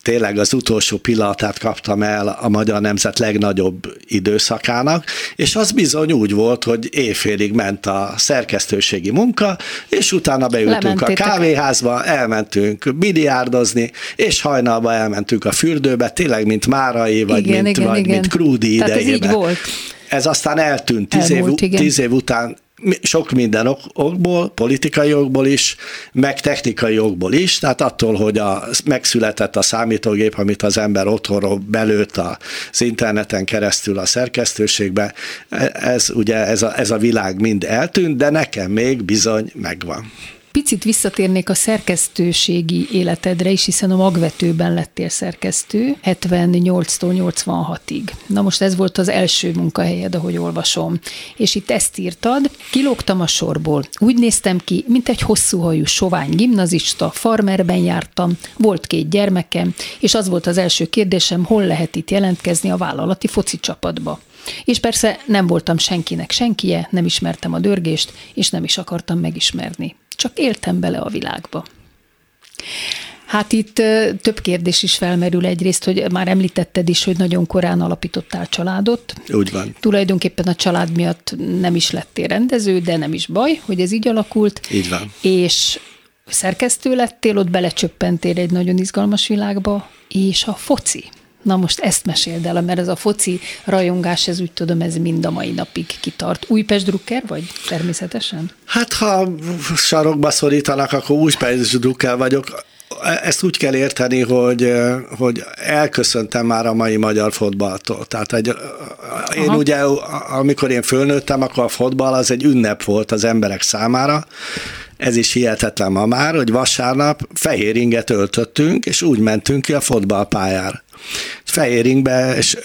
tényleg az utolsó pillanatát kaptam el a Magyar Nemzet legnagyobb időszakának, és az bizony úgy volt, hogy éjfélig ment a szerkesztőségi munka, és utána beültünk Lementétek. a kávéházba, elmentünk biliárdozni, és hajnalban elmentünk a fürdőbe, tényleg mint Márai, vagy igen, mint, igen, vagy, igen. mint Krúdi idejében. Tehát ez így volt. Ez aztán eltűnt tíz, Elmúlt, év, tíz év után, sok minden okból, politikai okból is, meg technikai okból is, tehát attól, hogy a, megszületett a számítógép, amit az ember otthonról belőtt az interneten keresztül a szerkesztőségbe, ez ugye ez a, ez a világ mind eltűnt, de nekem még bizony megvan. Picit visszatérnék a szerkesztőségi életedre is, hiszen a Magvetőben lettél szerkesztő hetvennyolctól nyolcvanhatig. Na most ez volt az első munkahelyed, ahogy olvasom. És itt ezt írtad: kilógtam a sorból. Úgy néztem ki, mint egy hosszúhajú sovány gimnazista, farmerben jártam, volt két gyermekem, és az volt az első kérdésem, hol lehet itt jelentkezni a vállalati foci csapatba. És persze nem voltam senkinek senkije, nem ismertem a dörgést, és nem is akartam megismerni. Csak éltem bele a világba. Hát itt több kérdés is felmerül. Egyrészt, hogy már említetted is, hogy nagyon korán alapítottál családot. Úgy van. Tulajdonképpen a család miatt nem is lettél rendező, de nem is baj, hogy ez így alakult. Így van. És szerkesztő lettél, ott belecsöppentél egy nagyon izgalmas világba, és a foci. Na most ezt meséld el, mert ez a foci rajongás, ez úgy tudom, ez mind a mai napig kitart. Újpest drukker vagy természetesen? Hát ha sarokba szorítanak, akkor Újpest drukker vagyok. Ezt úgy kell érteni, hogy, hogy elköszöntem már a mai magyar fotballtól. Tehát egy, én ugye, amikor én fölnőttem, akkor a fotball az egy ünnep volt az emberek számára. Ez is hihetetlen ma már, hogy vasárnap fehér inget öltöttünk, és úgy mentünk ki a fotballpályára. Fehér ingbe, és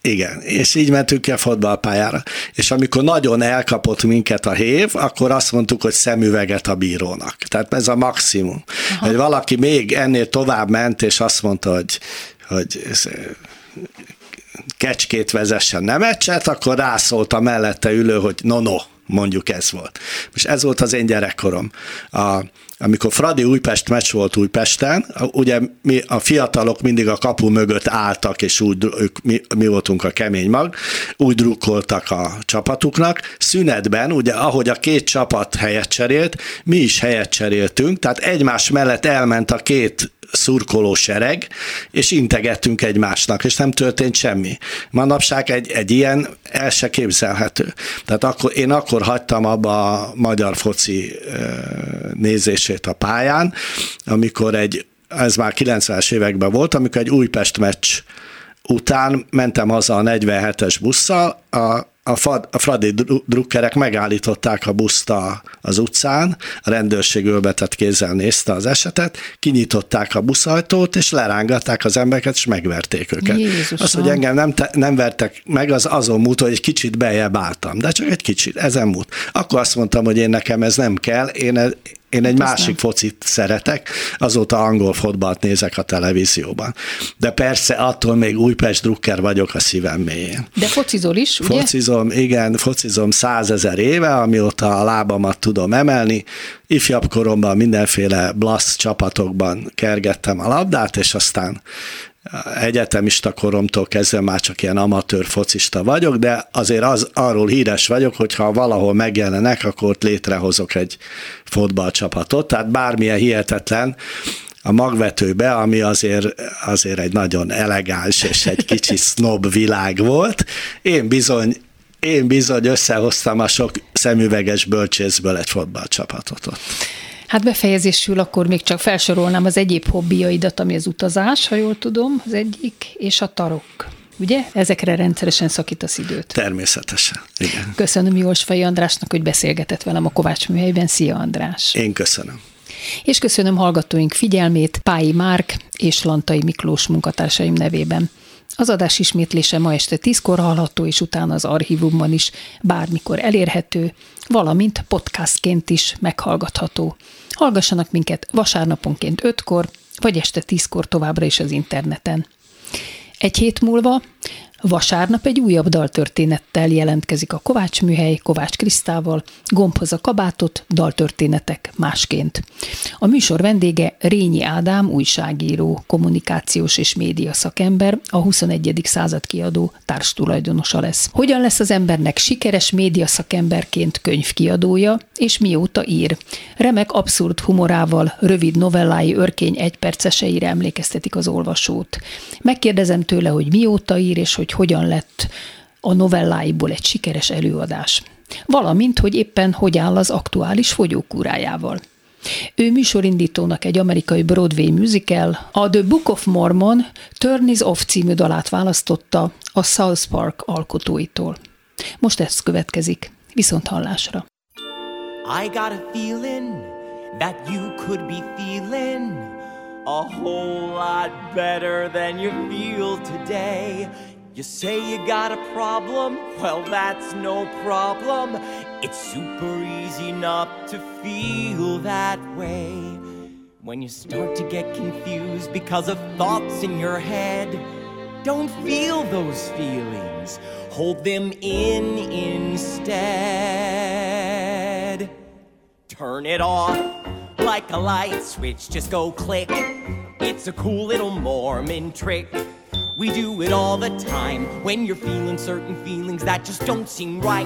igen, és így mentünk ki a fotballpályára. És amikor nagyon elkapott minket a hév, akkor azt mondtuk, hogy szemüveget a bírónak. Tehát ez a maximum. Aha. Hogy valaki még ennél tovább ment, és azt mondta, hogy, hogy kecskét vezessen, nem meccset, akkor rászólt a mellette ülő, hogy no, no, mondjuk ez volt. Most ez volt az én gyerekkorom. A Amikor Fradi Újpest meccs volt Újpesten, ugye mi a fiatalok mindig a kapu mögött álltak, és úgy, ők, mi, mi voltunk a kemény mag, úgy drukkoltak a csapatuknak. Szünetben, ugye ahogy a két csapat helyet cserélt, mi is helyet cseréltünk, tehát egymás mellett elment a két szurkoló sereg, és integettünk egymásnak, és nem történt semmi. Manapság egy, egy ilyen el se képzelhető. Tehát akkor, én akkor hagytam abba a magyar foci nézését a pályán, amikor egy, ez már kilencvenes években volt, amikor egy Újpest meccs után mentem haza a negyvenhetes busszal, a A, fad, a fradi drukkerek megállították a buszt az utcán, a rendőrség ölbetett kézzel nézte az esetet, kinyitották a buszajtót, és lerángatták az embereket, és megverték őket. Jézusom. Az, hogy engem nem, te, nem vertek meg, az azon múlt, hogy egy kicsit beljebb álltam, de csak egy kicsit, ezen múlt. Akkor azt mondtam, hogy én nekem ez nem kell, én ez, Én egy másik focit szeretek, azóta angol fotballt nézek a televízióban. De persze attól még Újpest drukker vagyok a szívem mélyén. De focizol is, ugye? Focizom, igen, focizom százezer éve, amióta a lábamat tudom emelni. Ifjabb koromban mindenféle blasz csapatokban kergettem a labdát, és aztán egyetemista koromtól kezdve már csak ilyen amatőr focista vagyok, de azért az, arról híres vagyok, hogy ha valahol megjelenek, akkor ott létrehozok egy fotballcsapatot, tehát bármilyen hihetetlen a Magvetőbe, ami azért, azért egy nagyon elegáns és egy kicsi sznob világ volt. Én bizony én bizony összehoztam a sok szemüveges bölcsészből egy fotballcsapatot ott. Hát befejezésül akkor még csak felsorolnám az egyéb hobbiaidat, ami az utazás, ha jól tudom, az egyik, és a tarokk. Ugye? Ezekre rendszeresen szakítasz időt. Természetesen, igen. Köszönöm Jolsvai Andrásnak, hogy beszélgetett velem a Kovátsműhelyben. Szia, András! Én köszönöm. És köszönöm hallgatóink figyelmét Pályi Márk és Lantai Miklós munkatársaim nevében. Az adás ismétlése ma este tízkor hallható, és utána az archívumban is bármikor elérhető, valamint podcastként is meghallgatható. Hallgassanak minket vasárnaponként ötkor, vagy este tízkor továbbra is az interneten. Egy hét múlva vasárnap egy újabb daltörténettel jelentkezik a Kovács Műhely Kovács Krisztával, Gombhoz a kabátot, daltörténetek másként. A műsor vendége Rényi Ádám, újságíró, kommunikációs és média szakember, a huszonegyedik század kiadó társtulajdonosa lesz. Hogyan lesz az embernek sikeres média szakemberként könyvkiadója, és mióta ír? Remek abszurd humorával rövid novellái Örkény egyperceseire emlékeztetik az olvasót. Megkérdezem tőle, hogy mióta ír, és hogy hogyan lett a novelláiból egy sikeres előadás. Valamint, hogy éppen hogy áll az aktuális fogyókúrájával. Ő műsorindítónak egy amerikai Broadway musical, a The Book of Mormon Turn Is Off című dalát választotta a South Park alkotóitól. Most ez következik. Viszont hallásra. I got a feeling that you could be feeling a whole lot better than you feel today. You say you got a problem, well that's no problem. It's super easy not to feel that way. When you start to get confused because of thoughts in your head, don't feel those feelings, hold them in instead. Turn it off like a light switch, just go click. It's a cool little Mormon trick. We do it all the time when you're feeling certain feelings that just don't seem right.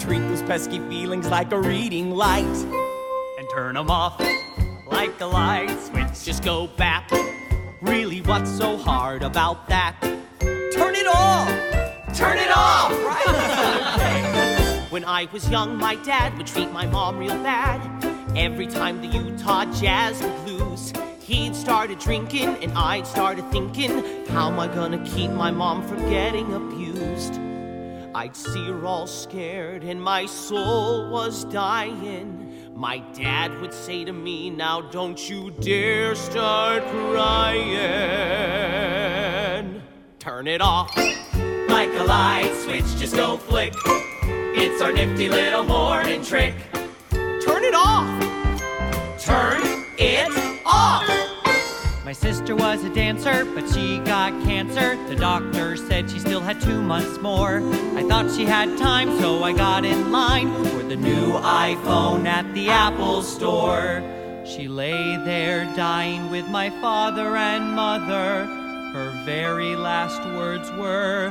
Treat those pesky feelings like a reading light and turn them off like a light switch, just go back. Really, what's so hard about that? Turn it off! Turn it off! Right? When I was young, my dad would treat my mom real bad. Every time the Utah Jazz would lose, he'd started drinking and I'd started thinking, how am I gonna keep my mom from getting abused? I'd see her all scared and my soul was dying. My dad would say to me, now don't you dare start crying. Turn it off like a light switch, just go flick. It's our nifty little morning trick. Turn it off. Turn it off. My sister was a dancer, but she got cancer. The doctor said she still had two months more. I thought she had time, so I got in line for the new iPhone at the Apple Store. She lay there dying with my father and mother. Her very last words were,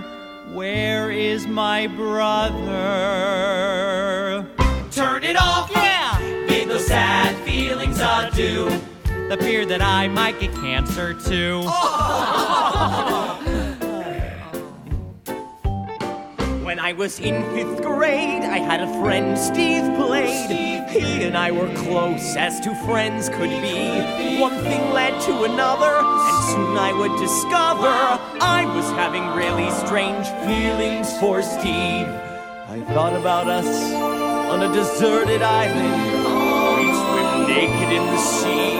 where is my brother? Turn it off! Yeah! Bid those sad feelings adieu. The fear that I might get cancer too. When I was in fifth grade, I had a friend, Steve Blade. Steve he and I were close as two friends could be. One thing led to another, and soon I would discover I was having really strange feelings for Steve. I thought about us on a deserted island. We'd swim naked in the sea.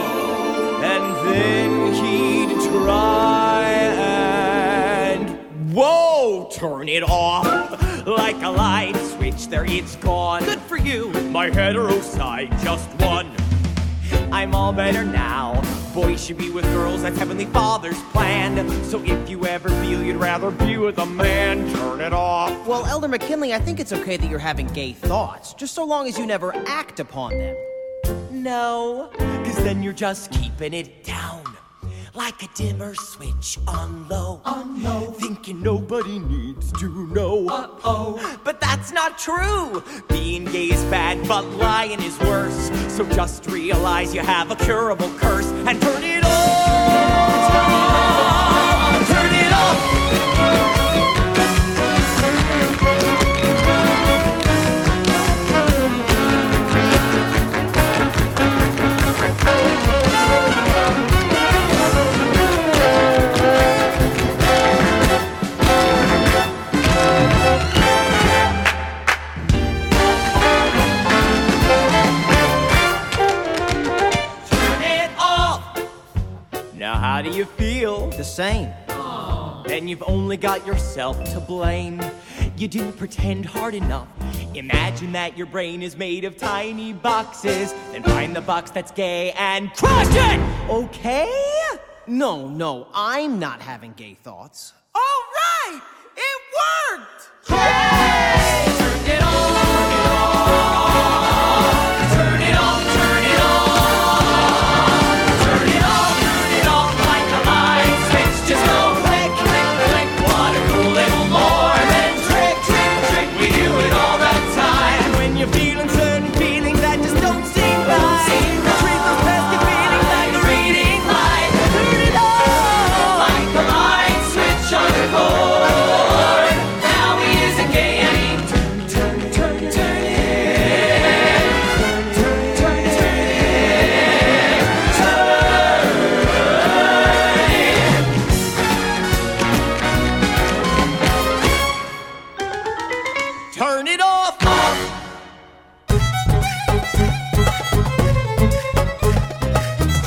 And then he'd try and, whoa, turn it off like a light switch, there it's gone. Good for you, my hetero side just won. I'm all better now. Boys should be with girls, that's Heavenly Father's plan. So if you ever feel you'd rather be with a man, turn it off. Well, Elder McKinley, I think it's okay that you're having gay thoughts, just so long as you never act upon them. No, cause then you're just keeping it down, like a dimmer switch on low, on low. Thinking nobody needs to know, uh-oh. But that's not true, being gay is bad, but lying is worse, so just realize you have a curable curse, and turn it off, turn it off. How do you feel? The same. Aww. Then you've only got yourself to blame. You didn't pretend hard enough. Imagine that your brain is made of tiny boxes. Then find the box that's gay and crush it! Okay? No, no, I'm not having gay thoughts. All right! It worked! Yay! Turned it on! Turn it off!